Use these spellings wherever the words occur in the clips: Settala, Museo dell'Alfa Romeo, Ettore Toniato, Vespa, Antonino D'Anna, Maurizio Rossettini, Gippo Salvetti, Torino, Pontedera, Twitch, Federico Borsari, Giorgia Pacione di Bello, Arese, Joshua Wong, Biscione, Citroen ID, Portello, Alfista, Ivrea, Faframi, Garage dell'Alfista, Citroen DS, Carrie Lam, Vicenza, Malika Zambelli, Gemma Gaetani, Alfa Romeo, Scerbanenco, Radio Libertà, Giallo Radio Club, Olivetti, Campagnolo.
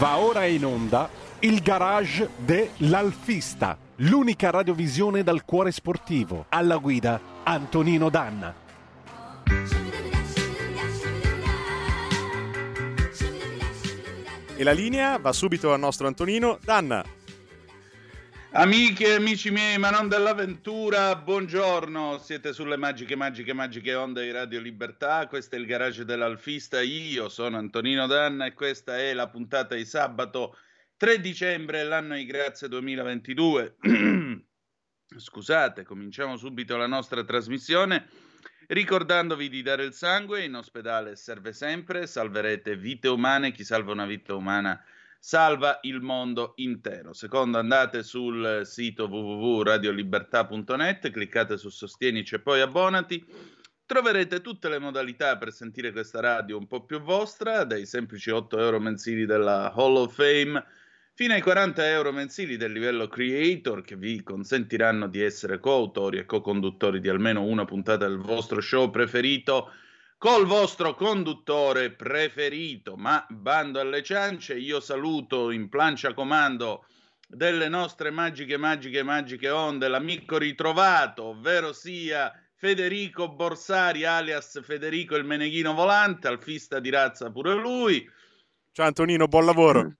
Va ora in onda il Garage dell'Alfista, l'unica radiovisione dal cuore sportivo. Alla guida Antonino D'Anna. E la linea va subito al nostro Antonino D'Anna. Amiche e amici miei, ma non dell'avventura, buongiorno, siete sulle magiche onde di Radio Libertà, questo è il Garage dell'Alfista, io sono Antonino D'Anna e questa è la puntata di sabato 3 dicembre, l'anno di grazia 2022. Scusate, cominciamo subito la nostra trasmissione ricordandovi di dare il sangue, in ospedale serve sempre, salverete vite umane, chi salva una vita umana salva il mondo intero. Secondo, andate sul sito www.radiolibertà.net, cliccate su Sostienici e poi abbonati, troverete tutte le modalità per sentire questa radio un po' più vostra, dai semplici €8 mensili della Hall of Fame fino ai €40 mensili del livello Creator, che vi consentiranno di essere coautori e co-conduttori di almeno una puntata del vostro show preferito col vostro conduttore preferito. Ma bando alle ciance, io saluto in plancia comando delle nostre magiche onde l'amico ritrovato, ovvero sia Federico Borsari, alias Federico il Meneghino Volante, alfista di razza pure lui. Ciao Antonino, buon lavoro.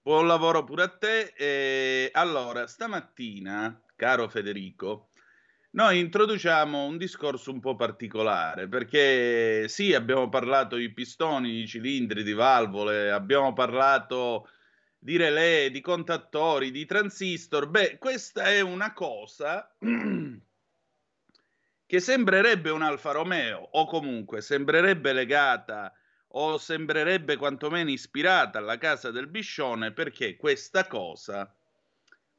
Buon lavoro pure a te. E allora, stamattina, caro Federico, noi introduciamo un discorso un po' particolare, perché sì, abbiamo parlato di pistoni, di cilindri, di valvole, abbiamo parlato di relè, di contattori, di transistor. Beh, questa è una cosa che sembrerebbe un Alfa Romeo, o comunque sembrerebbe legata o sembrerebbe quantomeno ispirata alla casa del Biscione, perché questa cosa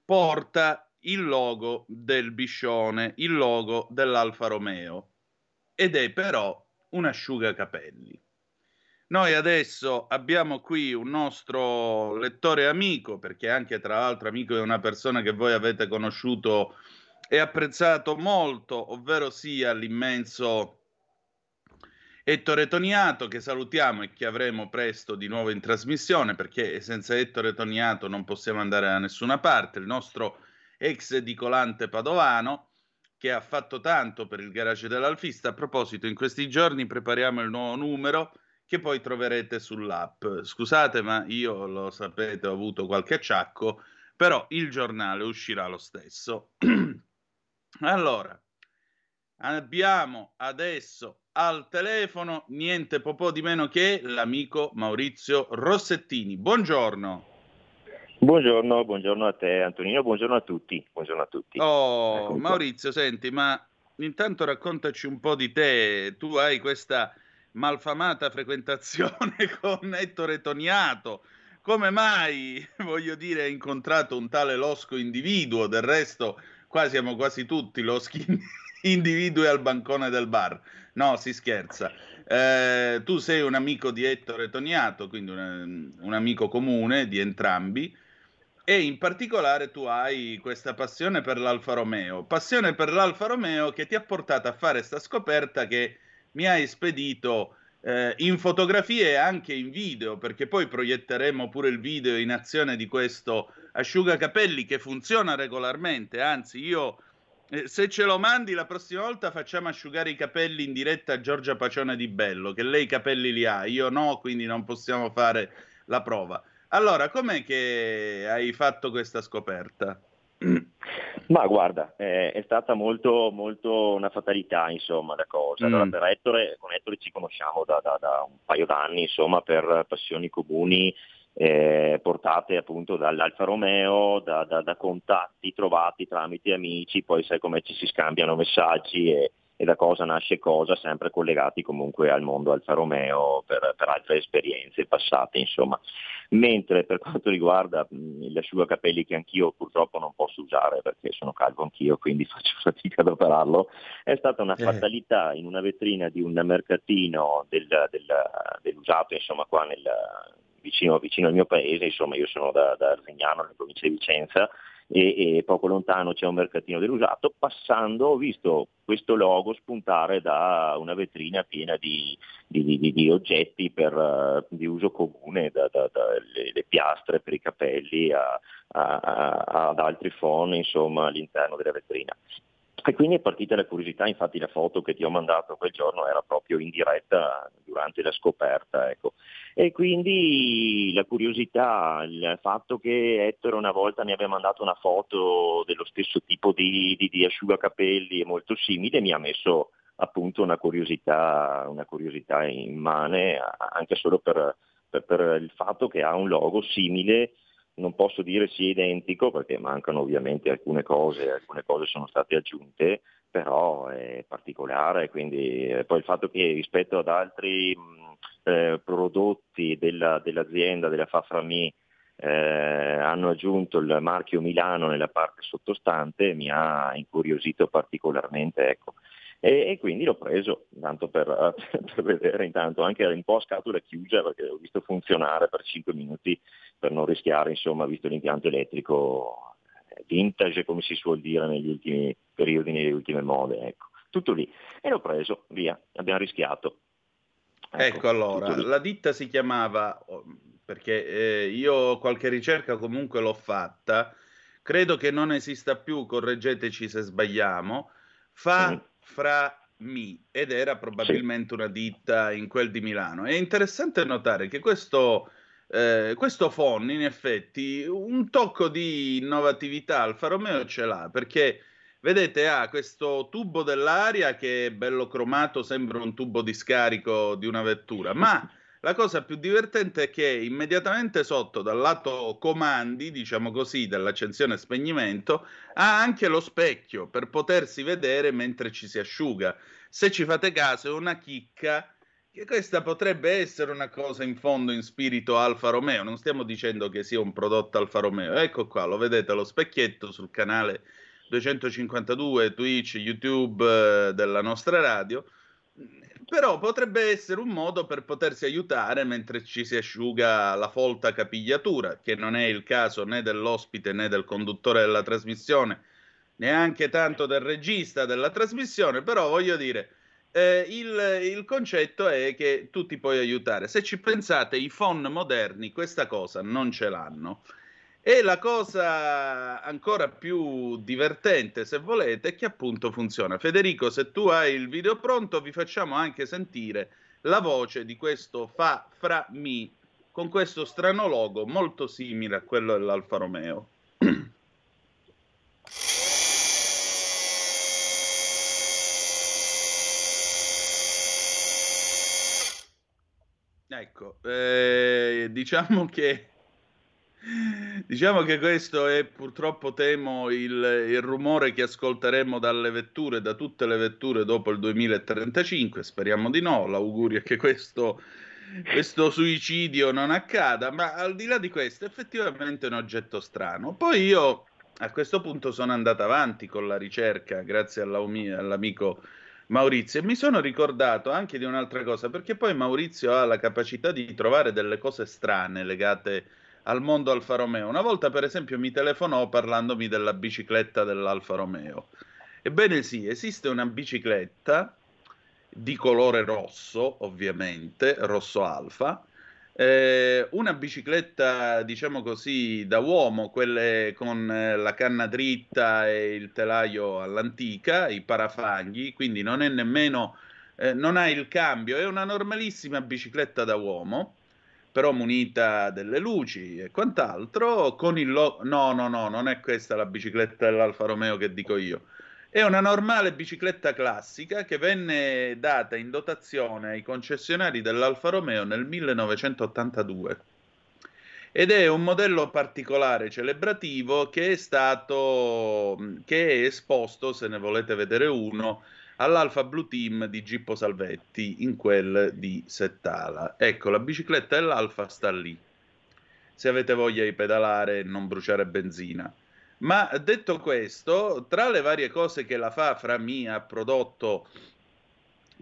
porta il logo del Biscione, il logo dell'Alfa Romeo, ed è però un asciugacapelli. Noi adesso abbiamo qui un nostro lettore amico, perché anche tra l'altro amico è una persona che voi avete conosciuto e apprezzato molto, ovvero sia l'immenso Ettore Toniato, che salutiamo e che avremo presto di nuovo in trasmissione, perché senza Ettore Toniato non possiamo andare da nessuna parte, il nostro ex dicolante padovano che ha fatto tanto per il Garage dell'Alfista. A proposito, in questi giorni prepariamo il nuovo numero che poi troverete sull'app. Scusate, ma io, lo sapete, ho avuto qualche acciacco, però il giornale uscirà lo stesso. Allora, abbiamo adesso al telefono niente popò di meno che l'amico Maurizio Rossettini. Buongiorno. Buongiorno a te Antonino, buongiorno a tutti. Oh, ecco. Maurizio, senti, ma intanto raccontaci un po' di te. Tu hai questa malfamata frequentazione con Ettore Toniato, come mai, voglio dire, hai incontrato un tale losco individuo? Del resto qua siamo quasi tutti loschi individui al bancone del bar. No, si scherza. Tu sei un amico di Ettore Toniato, quindi un amico comune di entrambi, e in particolare tu hai questa passione per l'Alfa Romeo, che ti ha portato a fare sta scoperta che mi hai spedito in fotografie e anche in video, perché poi proietteremo pure il video in azione di questo asciugacapelli che funziona regolarmente, anzi io, se ce lo mandi la prossima volta facciamo asciugare i capelli in diretta a Giorgia Pacione di Bello, che lei i capelli li ha, io no, quindi non possiamo fare la prova. Allora, com'è che hai fatto questa scoperta? Ma guarda, è stata molto una fatalità, insomma, la cosa. Allora, per Ettore, con Ettore ci conosciamo da un paio d'anni, insomma, per passioni comuni portate appunto dall'Alfa Romeo, da contatti trovati tramite amici, poi sai com'è, ci si scambiano messaggi e da cosa nasce cosa, sempre collegati comunque al mondo Alfa Romeo per altre esperienze passate, insomma. Mentre per quanto riguarda gli asciugacapelli, che anch'io purtroppo non posso usare perché sono calvo anch'io, quindi faccio fatica ad operarlo, è stata una fatalità in una vetrina di un mercatino dell'usato, insomma, qua vicino al mio paese, insomma, io sono da Arsignano, nella provincia di Vicenza, e poco lontano c'è un mercatino dell'usato. Passando ho visto questo logo spuntare da una vetrina piena di oggetti di uso comune, dalle piastre per i capelli ad altri foni, insomma, all'interno della vetrina. E quindi è partita la curiosità. Infatti la foto che ti ho mandato quel giorno era proprio in diretta durante la scoperta, ecco. E quindi la curiosità, il fatto che Ettore una volta mi abbia mandato una foto dello stesso tipo di asciugacapelli molto simile, mi ha messo appunto una curiosità immane, anche solo per il fatto che ha un logo simile. Non posso dire sia identico perché mancano ovviamente alcune cose sono state aggiunte, però è particolare. Quindi poi il fatto che rispetto ad altri prodotti dell'azienda, della Faframi, hanno aggiunto il marchio Milano nella parte sottostante, mi ha incuriosito particolarmente, ecco. E quindi l'ho preso, tanto per vedere, intanto anche un po' a scatola chiusa, perché l'ho visto funzionare per 5 minuti per non rischiare, insomma, visto l'impianto elettrico vintage, come si suol dire negli ultimi periodi, nelle ultime mode, ecco, tutto lì. E l'ho preso, via, abbiamo rischiato. Ecco allora, la ditta si chiamava, perché io qualche ricerca comunque l'ho fatta, credo che non esista più, correggeteci se sbagliamo, Faframi, ed era probabilmente una ditta in quel di Milano. È interessante notare che questo phon, in effetti, un tocco di innovatività Alfa Romeo ce l'ha, perché vedete ha questo tubo dell'aria che è bello cromato, sembra un tubo di scarico di una vettura, ma la cosa più divertente è che immediatamente sotto, dal lato comandi, diciamo così, dell'accensione e spegnimento, ha anche lo specchio per potersi vedere mentre ci si asciuga. Se ci fate caso, è una chicca, che questa potrebbe essere una cosa in fondo in spirito Alfa Romeo. Non stiamo dicendo che sia un prodotto Alfa Romeo. Ecco qua, lo vedete, lo specchietto sul canale 252, Twitch, YouTube della nostra radio. Però potrebbe essere un modo per potersi aiutare mentre ci si asciuga la folta capigliatura, che non è il caso né dell'ospite né del conduttore della trasmissione, neanche tanto del regista della trasmissione, però voglio dire, il concetto è che tu ti puoi aiutare. Se ci pensate, i phon moderni questa cosa non ce l'hanno. E la cosa ancora più divertente, se volete, è che appunto funziona. Federico, se tu hai il video pronto, vi facciamo anche sentire la voce di questo Faframi con questo strano logo molto simile a quello dell'Alfa Romeo. Ecco, Diciamo che questo è purtroppo, temo, il rumore che ascolteremo dalle vetture, da tutte le vetture dopo il 2035, speriamo di no, l'augurio è che questo suicidio non accada, ma al di là di questo effettivamente è un oggetto strano. Poi io a questo punto sono andato avanti con la ricerca, grazie all'amico Maurizio, e mi sono ricordato anche di un'altra cosa, perché poi Maurizio ha la capacità di trovare delle cose strane legate al mondo Alfa Romeo. Una volta, per esempio, mi telefonò parlandomi della bicicletta dell'Alfa Romeo. Ebbene sì, esiste una bicicletta di colore rosso, ovviamente, rosso alfa, una bicicletta, diciamo così, da uomo, quelle con la canna dritta e il telaio all'antica, i parafanghi, quindi non è nemmeno, non ha il cambio, è una normalissima bicicletta da uomo, però munita delle luci e quant'altro, con il logo... No, non è questa la bicicletta dell'Alfa Romeo che dico io. È una normale bicicletta classica che venne data in dotazione ai concessionari dell'Alfa Romeo nel 1982. Ed è un modello particolare, celebrativo, che è esposto, se ne volete vedere uno, all'Alfa Blue Team di Gippo Salvetti in quel di Settala. Ecco, la bicicletta dell'Alfa sta lì, se avete voglia di pedalare e non bruciare benzina. Ma detto questo, tra le varie cose che la Faframi ha prodotto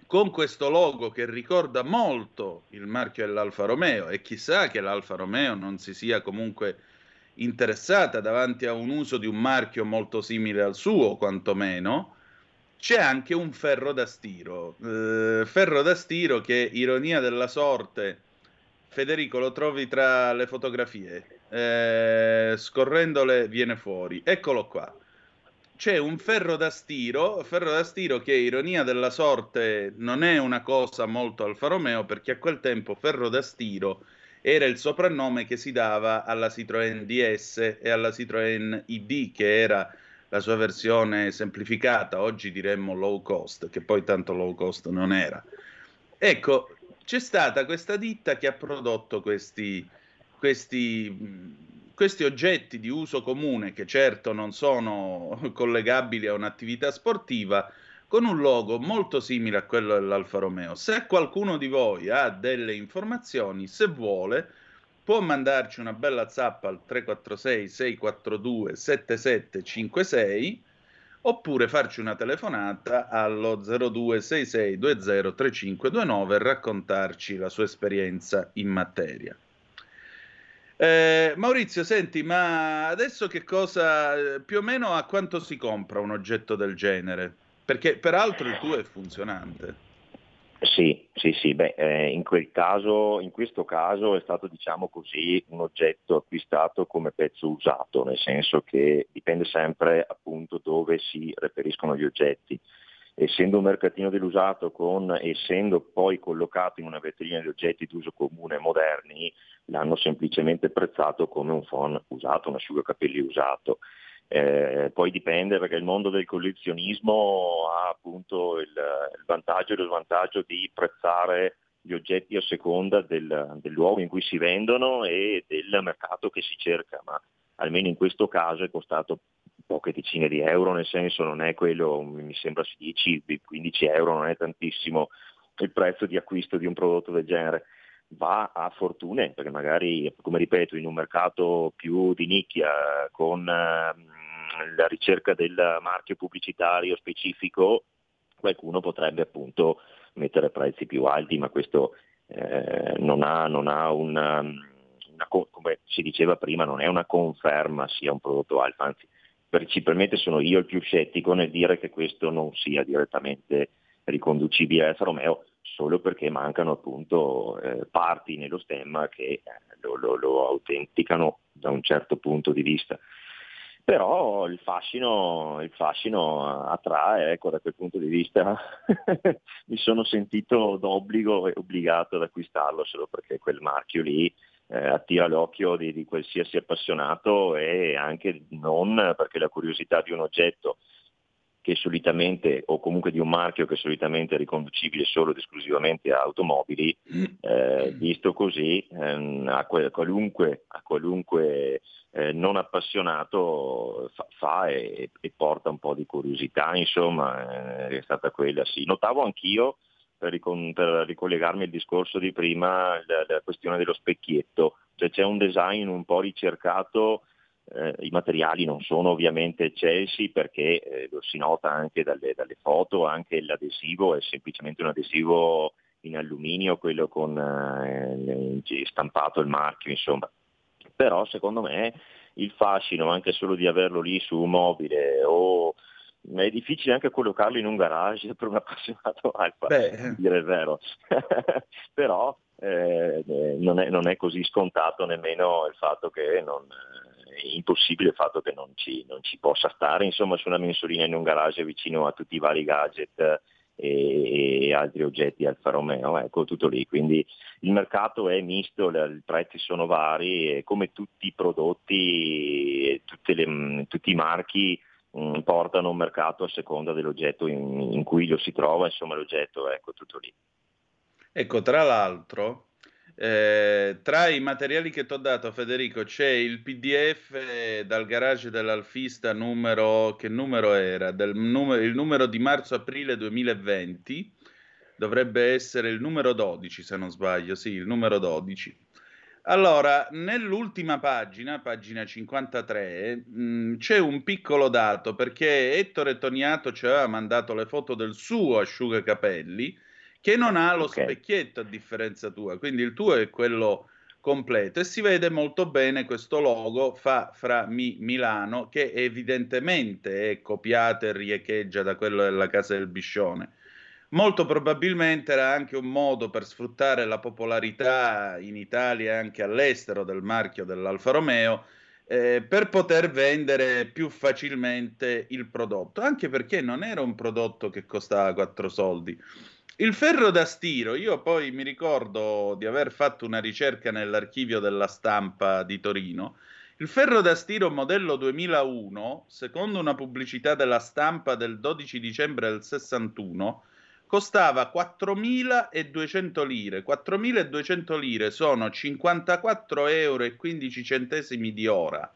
con questo logo che ricorda molto il marchio dell'Alfa Romeo, e chissà che l'Alfa Romeo non si sia comunque interessata davanti a un uso di un marchio molto simile al suo, quantomeno, c'è anche un ferro da stiro che, ironia della sorte, Federico, lo trovi tra le fotografie, scorrendole viene fuori, eccolo qua, c'è un ferro da stiro che, ironia della sorte, non è una cosa molto Alfa Romeo, perché a quel tempo ferro da stiro era il soprannome che si dava alla Citroen DS e alla Citroen ID, che era la sua versione semplificata, oggi diremmo low cost, che poi tanto low cost non era. Ecco, c'è stata questa ditta che ha prodotto questi oggetti di uso comune, che certo non sono collegabili a un'attività sportiva, con un logo molto simile a quello dell'Alfa Romeo. Se qualcuno di voi ha delle informazioni, se vuole, può mandarci una bella zappa al 346-642-7756, oppure farci una telefonata allo 0266203529 e raccontarci la sua esperienza in materia. Maurizio, senti, ma adesso che cosa, più o meno a quanto si compra un oggetto del genere? Perché peraltro il tuo è funzionante. Sì, beh, in questo caso è stato, diciamo così, un oggetto acquistato come pezzo usato, nel senso che dipende sempre appunto dove si reperiscono gli oggetti. Essendo un mercatino dell'usato, essendo poi collocato in una vetrina di oggetti d'uso comune moderni, l'hanno semplicemente prezzato come un phon usato, un asciugacapelli usato. Poi dipende, perché il mondo del collezionismo ha appunto il vantaggio e lo svantaggio di prezzare gli oggetti a seconda del luogo in cui si vendono e del mercato che si cerca, ma almeno in questo caso è costato poche decine di euro, nel senso non è quello, mi sembra 10-15 euro, non è tantissimo il prezzo di acquisto di un prodotto del genere. Va a fortune, perché magari, come ripeto, in un mercato più di nicchia, con la ricerca del marchio pubblicitario specifico, qualcuno potrebbe appunto mettere prezzi più alti, ma questo non ha una, come si diceva prima, non è una conferma sia un prodotto alfa, anzi principalmente sono io il più scettico nel dire che questo non sia direttamente riconducibile a Alfa Romeo, solo perché mancano appunto parti nello stemma che lo autenticano da un certo punto di vista. Però il fascino attrae, ecco, da quel punto di vista mi sono sentito d'obbligo e obbligato ad acquistarlo, solo perché quel marchio lì attira l'occhio di qualsiasi appassionato, e anche non perché la curiosità di un oggetto che solitamente, o comunque di un marchio che solitamente è riconducibile solo ed esclusivamente a automobili, visto così a qualunque non appassionato fa e porta un po' di curiosità, insomma, è stata quella, sì. Notavo anch'io, per ricollegarmi al discorso di prima, la questione dello specchietto, cioè c'è un design un po' ricercato. I materiali non sono ovviamente eccelsi, perché lo si nota anche dalle foto, anche l'adesivo è semplicemente un adesivo in alluminio, quello con stampato il marchio, insomma. Però secondo me il fascino anche solo di averlo lì su un mobile, ma è difficile anche collocarlo in un garage per un appassionato Alfa, dire il vero. Però non è così scontato nemmeno il fatto che non ci possa stare, insomma, su una mensolina in un garage vicino a tutti i vari gadget e altri oggetti Alfa Romeo, ecco, tutto lì. Quindi il mercato è misto, i prezzi sono vari, e come tutti i prodotti, tutti i marchi portano un mercato a seconda dell'oggetto in cui lo si trova, insomma, l'oggetto, ecco, tutto lì. Ecco, tra l'altro, tra i materiali che ti ho dato, Federico, c'è il PDF dal garage dell'Alfista, il numero di marzo-aprile 2020, dovrebbe essere il numero 12, se non sbaglio, sì, il numero 12. Allora, nell'ultima pagina, pagina 53, c'è un piccolo dato, perché Ettore Toniato ci aveva mandato le foto del suo asciugacapelli, che non ha lo specchietto, a differenza tua, quindi il tuo è quello completo, e si vede molto bene questo logo Faframi Milano, che evidentemente è copiato e riecheggia da quello della Casa del Biscione. Molto probabilmente era anche un modo per sfruttare la popolarità in Italia e anche all'estero del marchio dell'Alfa Romeo, per poter vendere più facilmente il prodotto, anche perché non era un prodotto che costava 4 soldi. Il ferro da stiro, io poi mi ricordo di aver fatto una ricerca nell'archivio della stampa di Torino, il ferro da stiro modello 2001, secondo una pubblicità della stampa del 12 dicembre del 61, costava 4.200 lire. 4.200 lire sono 54,15 euro di ora,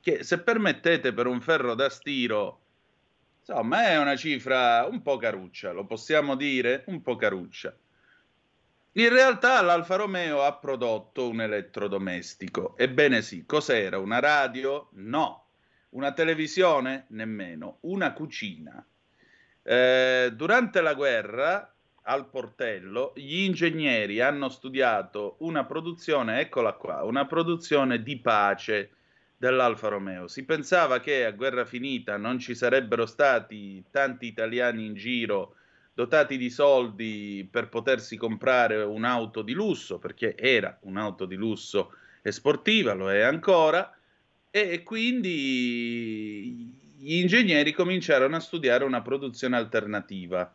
che, se permettete, per un ferro da stiro, insomma, è una cifra un po' caruccia, lo possiamo dire? Un po' caruccia. In realtà l'Alfa Romeo ha prodotto un elettrodomestico. Ebbene sì, cos'era? Una radio? No. Una televisione? Nemmeno. Una cucina. Durante la guerra, al Portello, gli ingegneri hanno studiato una produzione, eccola qua, una produzione di pace dell'Alfa Romeo. Si pensava che a guerra finita non ci sarebbero stati tanti italiani in giro dotati di soldi per potersi comprare un'auto di lusso, perché era un'auto di lusso e sportiva, lo è ancora, e quindi gli ingegneri cominciarono a studiare una produzione alternativa.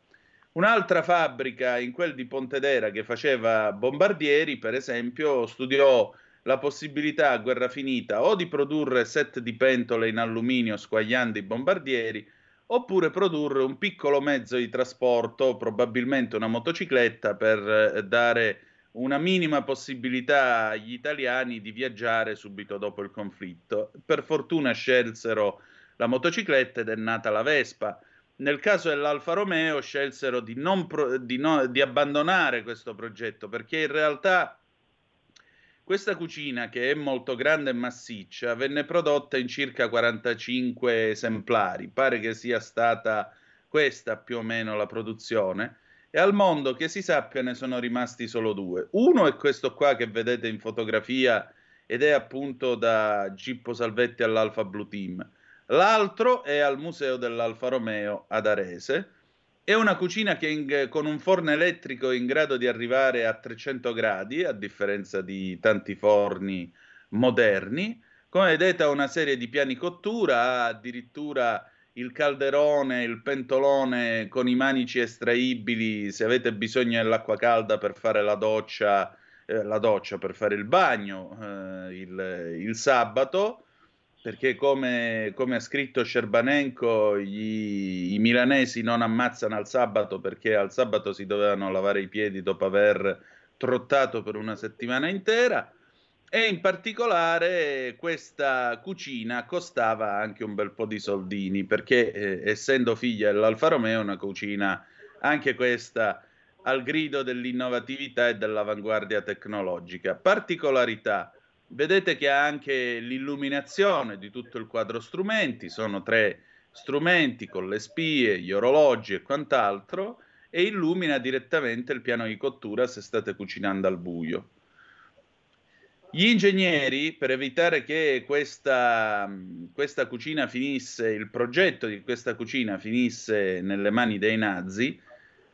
Un'altra fabbrica, in quel di Pontedera, che faceva bombardieri, per esempio, studiò la possibilità, a guerra finita, o di produrre set di pentole in alluminio squagliando i bombardieri, oppure produrre un piccolo mezzo di trasporto, probabilmente una motocicletta, per dare una minima possibilità agli italiani di viaggiare subito dopo il conflitto. Per fortuna scelsero la motocicletta ed è nata la Vespa. Nel caso dell'Alfa Romeo scelsero di abbandonare questo progetto, perché in realtà questa cucina, che è molto grande e massiccia, venne prodotta in circa 45 esemplari, pare che sia stata questa più o meno la produzione, e al mondo che si sappia ne sono rimasti solo 2. Uno è questo qua che vedete in fotografia, ed è appunto da Gippo Salvetti all'Alfa Blue Team. L'altro è al Museo dell'Alfa Romeo ad Arese. È una cucina che con un forno elettrico in grado di arrivare a 300 gradi, a differenza di tanti forni moderni. Come vedete ha una serie di piani cottura, ha addirittura il calderone, il pentolone con i manici estraibili se avete bisogno dell'acqua calda per fare la doccia per fare il bagno il sabato. Perché come ha scritto Scerbanenco, i milanesi non ammazzano al sabato perché al sabato si dovevano lavare i piedi dopo aver trottato per una settimana intera, e in particolare questa cucina costava anche un bel po' di soldini, perché essendo figlia dell'Alfa Romeo è una cucina anche questa al grido dell'innovatività e dell'avanguardia tecnologica. Particolarità: vedete che ha anche l'illuminazione di tutto il quadro strumenti, sono 3 strumenti con le spie, gli orologi e quant'altro, e illumina direttamente il piano di cottura se state cucinando al buio. Gli ingegneri, per evitare che questa cucina finisse, il progetto di questa cucina finisse nelle mani dei nazi,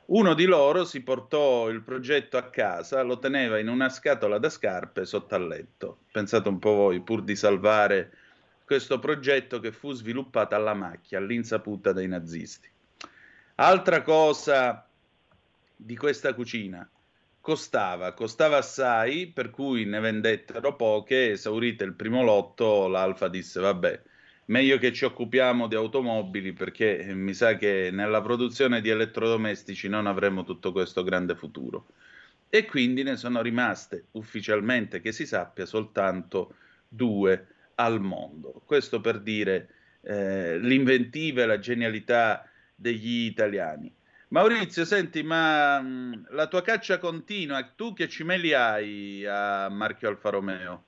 uno di loro si portò il progetto a casa, lo teneva in una scatola da scarpe sotto al letto. Pensate un po' voi, pur di salvare questo progetto che fu sviluppato alla macchia, all'insaputa dei nazisti. Altra cosa di questa cucina: costava assai, per cui ne vendettero poche. Esaurite il primo lotto, l'Alfa disse: vabbè, meglio che ci occupiamo di automobili, perché mi sa che nella produzione di elettrodomestici non avremo tutto questo grande futuro. E quindi ne sono rimaste, ufficialmente che si sappia, soltanto 2 al mondo. Questo per dire l'inventiva e la genialità degli italiani. Maurizio, senti, ma la tua caccia continua, tu che cimeli hai a marchio Alfa Romeo?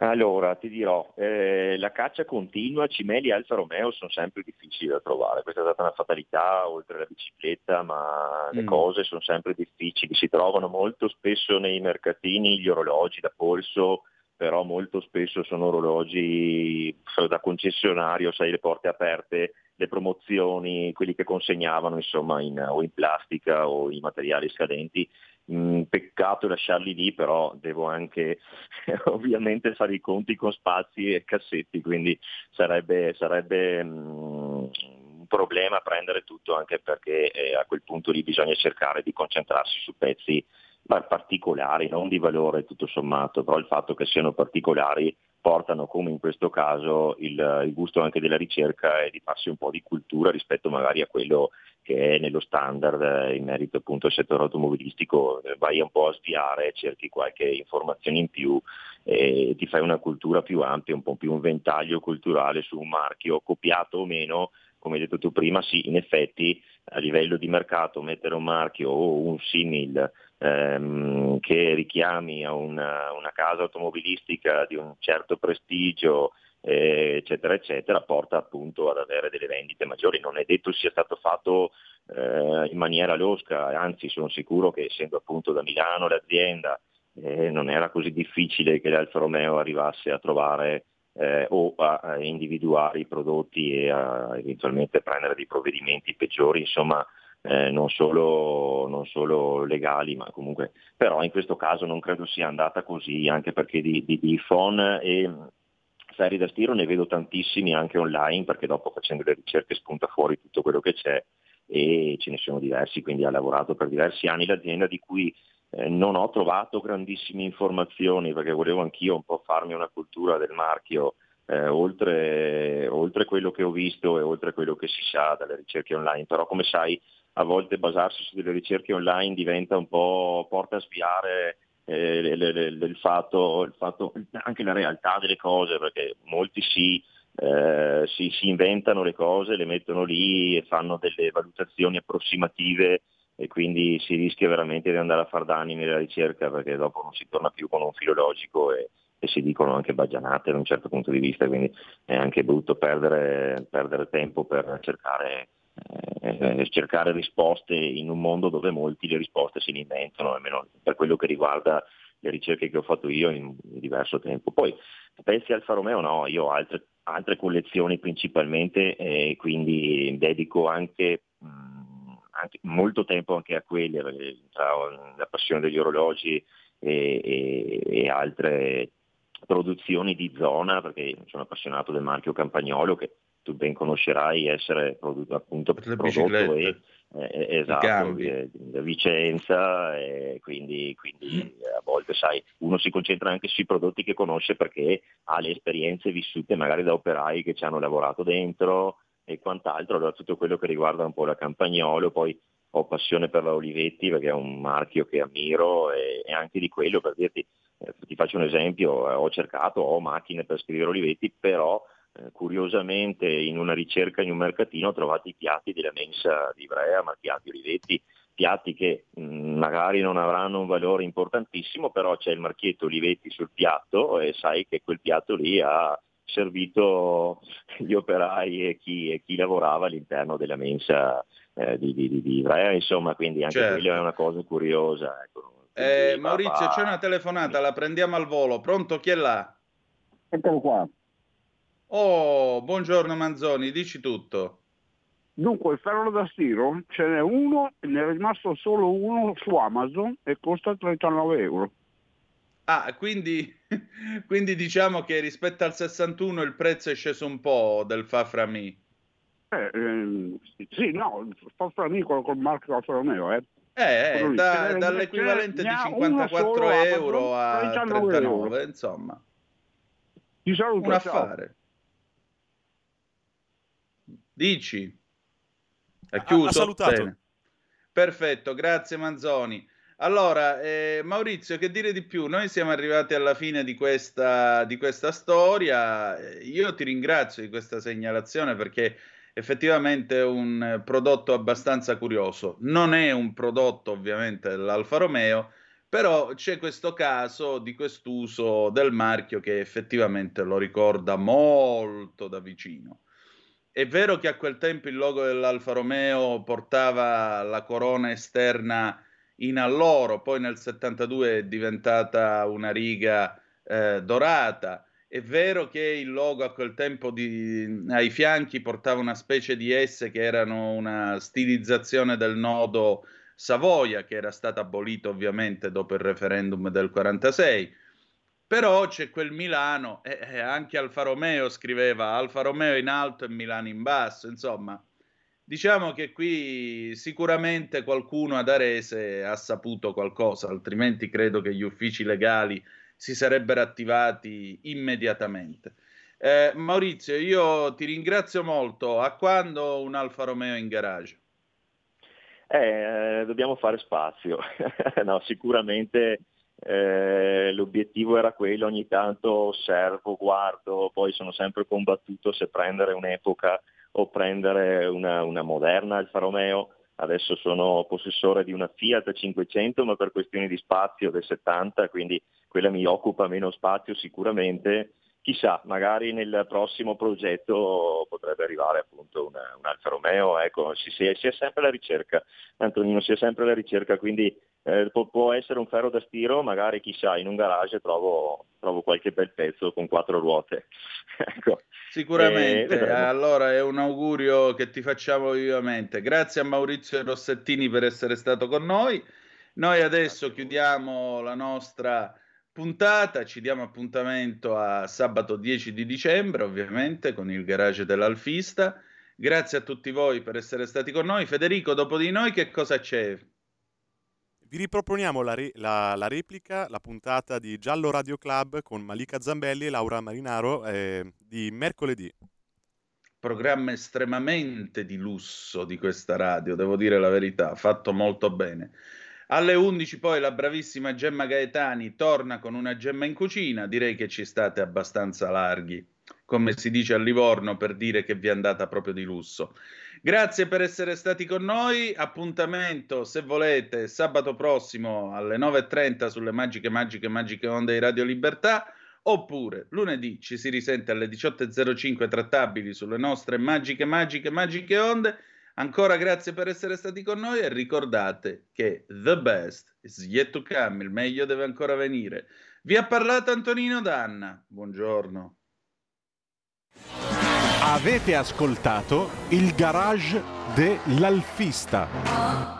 Allora, ti dirò, la caccia continua, cimeli Alfa Romeo sono sempre difficili da trovare, questa è stata una fatalità oltre alla bicicletta, ma le cose sono sempre difficili, si trovano molto spesso nei mercatini gli orologi da polso, però molto spesso sono orologi da concessionario, sai, le porte aperte, le promozioni, quelli che consegnavano insomma o in plastica o in materiali scadenti. Peccato lasciarli lì, però devo anche ovviamente fare i conti con spazi e cassetti, quindi sarebbe un problema prendere tutto, anche perché a quel punto lì bisogna cercare di concentrarsi su pezzi particolari, non di valore tutto sommato, però il fatto che siano particolari portano, come in questo caso, il gusto anche della ricerca e di farsi un po' di cultura rispetto magari a quello che è nello standard in merito appunto al settore automobilistico. Vai un po' a spiare, cerchi qualche informazione in più e ti fai una cultura più ampia, un po' più un ventaglio culturale su un marchio, copiato o meno. Come hai detto tu prima, sì, in effetti a livello di mercato mettere un marchio o un simil che richiami a una casa automobilistica di un certo prestigio, eccetera eccetera, porta appunto ad avere delle vendite maggiori. Non è detto sia stato fatto in maniera losca, anzi sono sicuro che, essendo appunto da Milano l'azienda, non era così difficile che l'Alfa Romeo arrivasse a trovare o a individuare i prodotti e a eventualmente prendere dei provvedimenti peggiori, insomma, non solo legali, ma comunque. Però in questo caso non credo sia andata così, anche perché di phone e ferri da stiro ne vedo tantissimi anche online, perché dopo, facendo le ricerche, spunta fuori tutto quello che c'è e ce ne sono diversi, quindi ha lavorato per diversi anni l'azienda, di cui non ho trovato grandissime informazioni, perché volevo anch'io un po' farmi una cultura del marchio, oltre quello che ho visto e oltre quello che si sa dalle ricerche online. Però, come sai, a volte basarsi su delle ricerche online diventa un po' porta a sviare il fatto anche la realtà delle cose, perché molti si inventano le cose, le mettono lì e fanno delle valutazioni approssimative, e quindi si rischia veramente di andare a far danni nella ricerca, perché dopo non si torna più con un filo logico e si dicono anche baggianate da un certo punto di vista, quindi è anche brutto perdere tempo per cercare risposte in un mondo dove molti le risposte se ne inventano, almeno per quello che riguarda le ricerche che ho fatto io in diverso tempo. Poi pensi Alfa Romeo? No, io ho altre collezioni principalmente, e quindi dedico anche molto tempo anche a quelle, tra la passione degli orologi e altre produzioni di zona, perché sono appassionato del marchio Campagnolo, che tu ben conoscerai essere prodotto esatto, da Vicenza, e quindi a volte, sai, uno si concentra anche sui prodotti che conosce perché ha le esperienze vissute magari da operai che ci hanno lavorato dentro e quant'altro. Allora tutto quello che riguarda un po' la Campagnolo, poi ho passione per la Olivetti perché è un marchio che ammiro, e anche di quello, per dirti, ti faccio un esempio, ho macchine per scrivere Olivetti, però curiosamente in una ricerca in un mercatino ho trovato i piatti della mensa di Ivrea marchiati Olivetti, piatti che magari non avranno un valore importantissimo, però c'è il marchietto Olivetti sul piatto e sai che quel piatto lì ha servito gli operai e chi lavorava all'interno della mensa di Ivrea, insomma, quindi anche certo. Quello è una cosa curiosa, ecco. Maurizio, c'è una telefonata, la prendiamo al volo. Pronto, chi è là? Eccolo qua. Oh, buongiorno Manzoni, dici tutto. Dunque, il ferro da stiro ce n'è uno, ne è rimasto solo uno su Amazon e costa 39 €. Ah, quindi diciamo che rispetto al 61 il prezzo è sceso un po' del Faframi. Sì, no, il Faframi col marchio Alfa Romeo, dall'equivalente di 54 € a 39 €, insomma. Ti saluto, un affare. Dici? È chiuso? Ha salutato. Bene. Perfetto, grazie Manzoni. Allora, Maurizio, che dire di più? Noi siamo arrivati alla fine di questa storia. Io ti ringrazio di questa segnalazione, perché effettivamente è un prodotto abbastanza curioso. Non è un prodotto ovviamente dell'Alfa Romeo, Però c'è questo caso di quest'uso del marchio che effettivamente lo ricorda molto da vicino. È vero che a quel tempo il logo dell'Alfa Romeo portava la corona esterna in alloro, poi nel 72 è diventata una riga dorata. È vero che il logo a quel tempo ai fianchi portava una specie di S che erano una stilizzazione del nodo Savoia, che era stato abolito ovviamente dopo il referendum del 46, però c'è quel Milano, anche Alfa Romeo scriveva Alfa Romeo in alto e Milano in basso, insomma, diciamo che qui sicuramente qualcuno ad Arese ha saputo qualcosa, altrimenti credo che gli uffici legali si sarebbero attivati immediatamente. Maurizio, io ti ringrazio molto. A quando un Alfa Romeo in garage? Dobbiamo fare spazio. No, sicuramente l'obiettivo era quello, ogni tanto osservo, guardo, poi sono sempre combattuto se prendere un'epoca o prendere una moderna Alfa Romeo. Adesso sono possessore di una Fiat 500, ma per questioni di spazio del 70, quindi quella mi occupa meno spazio sicuramente. Chissà, magari nel prossimo progetto potrebbe arrivare appunto un Alfa Romeo, ecco, si è sempre alla ricerca, Antonino, si è sempre alla ricerca, quindi può essere un ferro da stiro, magari chissà, in un garage trovo qualche bel pezzo con 4 ruote. Ecco. Sicuramente, allora è un augurio che ti facciamo vivamente. Grazie a Maurizio Rossettini per essere stato con noi. Noi adesso chiudiamo la nostra puntata, ci diamo appuntamento a sabato 10 di dicembre ovviamente con il Garage dell'Alfista. Grazie a tutti voi per essere stati con noi. Federico, dopo di noi che cosa c'è? Vi riproponiamo la replica, la puntata di Giallo Radio Club con Malika Zambelli e Laura Marinaro di mercoledì. Programma estremamente di lusso di questa radio, devo dire la verità, fatto molto bene. Alle 11 poi la bravissima Gemma Gaetani torna con una Gemma in cucina, direi che ci state abbastanza larghi, come si dice a Livorno, per dire che vi è andata proprio di lusso. Grazie per essere stati con noi, appuntamento se volete sabato prossimo alle 9.30 sulle magiche onde di Radio Libertà, oppure lunedì ci si risente alle 18.05 trattabili sulle nostre magiche onde. Ancora grazie per essere stati con noi e ricordate che the best is yet to come, il meglio deve ancora venire. Vi ha parlato Antonino D'Anna, buongiorno. Avete ascoltato il Garage dell'Alfista.